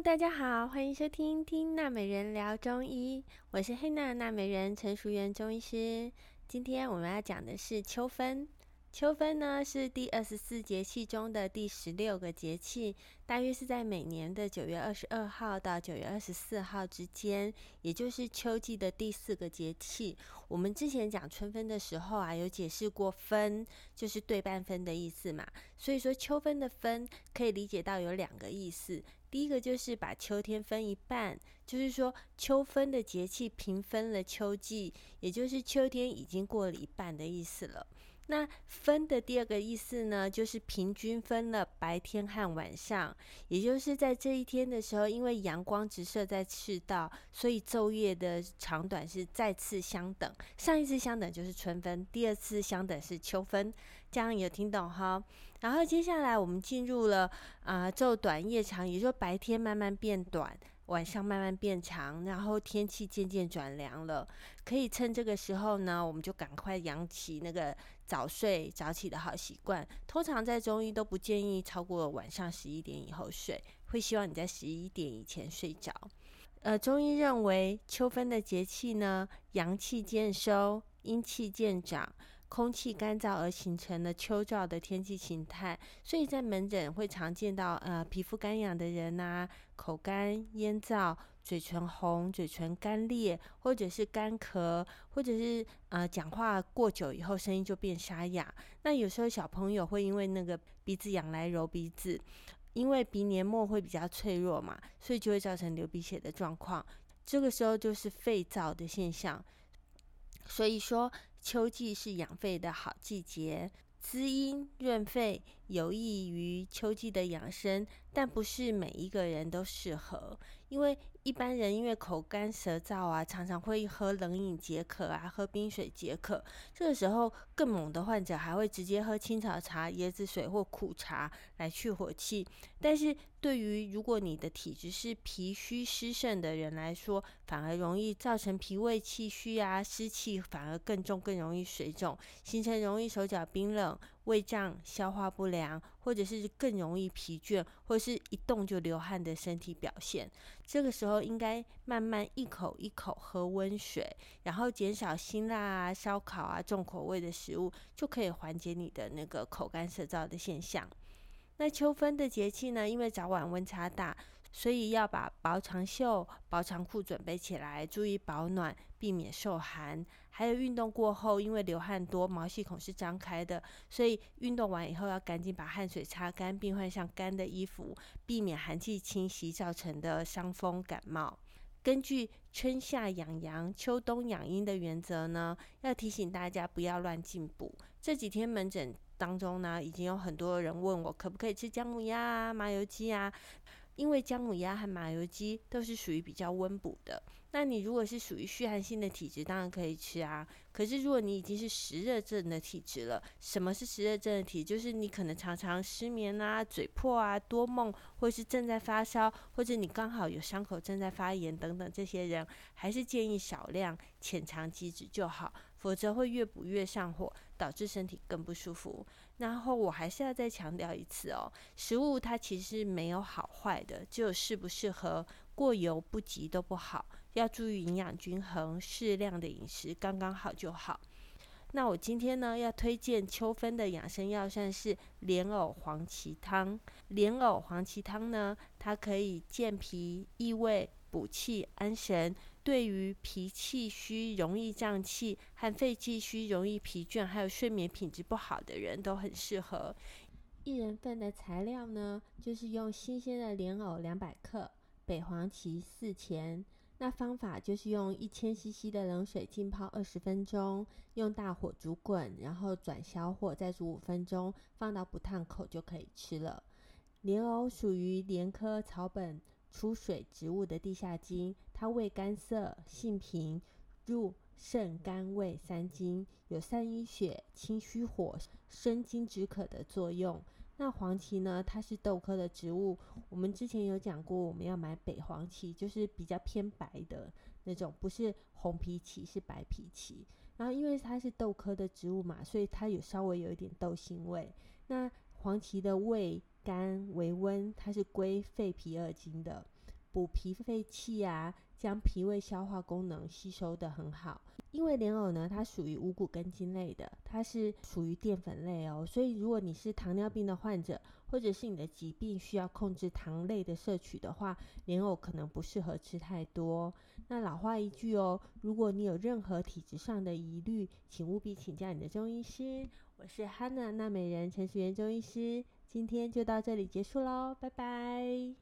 Hello， 大家好，欢迎收听听娜美人聊中医，我是黑娜娜美人陈淑媛中医师。今天我们要讲的是秋分。秋分呢是第24节气中的第16个节气，大约是在每年的9月22号到9月24号之间，也就是秋季的第4个节气。我们之前讲春分的时候啊，有解释过分就是对半分的意思嘛，所以说秋分的分可以理解到有两个意思。第一个就是把秋天分一半，就是说秋分的节气平分了秋季，也就是秋天已经过了一半的意思了。那分的第二个意思呢，就是平均分了白天和晚上，也就是在这一天的时候，因为阳光直射在赤道，所以昼夜的长短是再次相等。上一次相等就是春分，第二次相等是秋分，这样有听懂哈？然后接下来我们进入了昼短夜长，也就是说白天慢慢变短，晚上慢慢变长，然后天气渐渐转凉了，可以趁这个时候呢，我们就赶快养起那个早睡早起的好习惯。通常在中医都不建议超过晚上11点以后睡，会希望你在11点以前睡着。中医认为秋分的节气呢，阳气渐收，阴气渐长，空气干燥而形成了秋燥的天气形态，所以在门诊会常见到皮肤干痒的人啊，口干、咽燥、嘴唇红、嘴唇干裂，或者是干咳，或者是讲话过久以后声音就变沙哑。那有时候小朋友会因为那个鼻子痒来揉鼻子，因为鼻黏膜会比较脆弱嘛，所以就会造成流鼻血的状况。这个时候就是肺燥的现象。所以说秋季是养肺的好季节，滋阴润肺有益于秋季的养生，但不是每一个人都适合。因为一般人因为口干舌燥啊，常常会喝冷饮解渴啊，喝冰水解渴。这个时候更猛的患者还会直接喝青草茶、椰子水或苦茶来去火气。但是对于如果你的体质是脾虚湿盛的人来说，反而容易造成脾胃气虚啊，湿气反而更重，更容易水肿，形成容易手脚冰冷、胃胀、消化不良，或者是更容易疲倦，或是一动就流汗的身体表现。这个时候应该慢慢一口一口喝温水，然后减少辛辣啊、烧烤啊、重口味的食物，就可以缓解你的那个口干舌燥的现象。那秋分的节气呢，因为早晚温差大，所以要把薄长袖、薄长裤准备起来，注意保暖，避免受寒。还有运动过后，因为流汗多，毛细孔是张开的，所以运动完以后要赶紧把汗水擦干，并换上干的衣服，避免寒气侵袭造成的伤风感冒。根据春夏养阳、秋冬养阴的原则呢，要提醒大家不要乱进补。这几天门诊当中呢，已经有很多人问我可不可以吃姜母鸭啊、麻油鸡啊，因为姜母鸭和麻油鸡都是属于比较温补的。那你如果是属于虚寒性的体质，当然可以吃啊。可是如果你已经是湿热症的体质了，什么是湿热症的体质？就是你可能常常失眠啊、嘴破啊、多梦，或是正在发烧，或者你刚好有伤口正在发炎等等，这些人还是建议少量浅尝即止就好，否则会越补越上火，导致身体更不舒服。然后我还是要再强调一次哦，食物它其实没有好坏的，只有适不适合，过犹不及都不好，要注意营养均衡，适量的饮食刚刚好就好。那我今天呢，要推荐秋分的养生药膳是莲藕黄芪汤。莲藕黄芪汤呢，它可以健脾益胃、补气安神，对于脾气虚、容易胀气和肺气虚、容易疲倦，还有睡眠品质不好的人都很适合。1人份的材料呢，就是用新鲜的莲藕200克、北黄芪4钱。那方法就是用 1000cc 的冷水浸泡20分钟，用大火煮滚，然后转小火再煮5分钟，放到不烫口就可以吃了。莲藕属于莲科草本出水植物的地下茎，它味甘涩，性平，入肾肝胃3经，有散淤血、清虚火、生津止渴的作用。那黄芪呢，它是豆科的植物，我们之前有讲过，我们要买北黄芪，就是比较偏白的那种，不是红皮芪，是白皮芪。然后因为它是豆科的植物嘛，所以它有稍微有一点豆腥味。那黄芪的味甘为温，它是归肺脾二经的，补脾肺气啊，将脾胃消化功能吸收的很好。因为莲藕呢，它属于五谷根茎类的，它是属于淀粉类哦，所以如果你是糖尿病的患者，或者是你的疾病需要控制糖类的摄取的话，莲藕可能不适合吃太多。那老话一句哦，如果你有任何体质上的疑虑，请务必请教你的中医师。我是 Hana 纳美人陈淑媛中医师，今天就到这里结束咯，拜拜。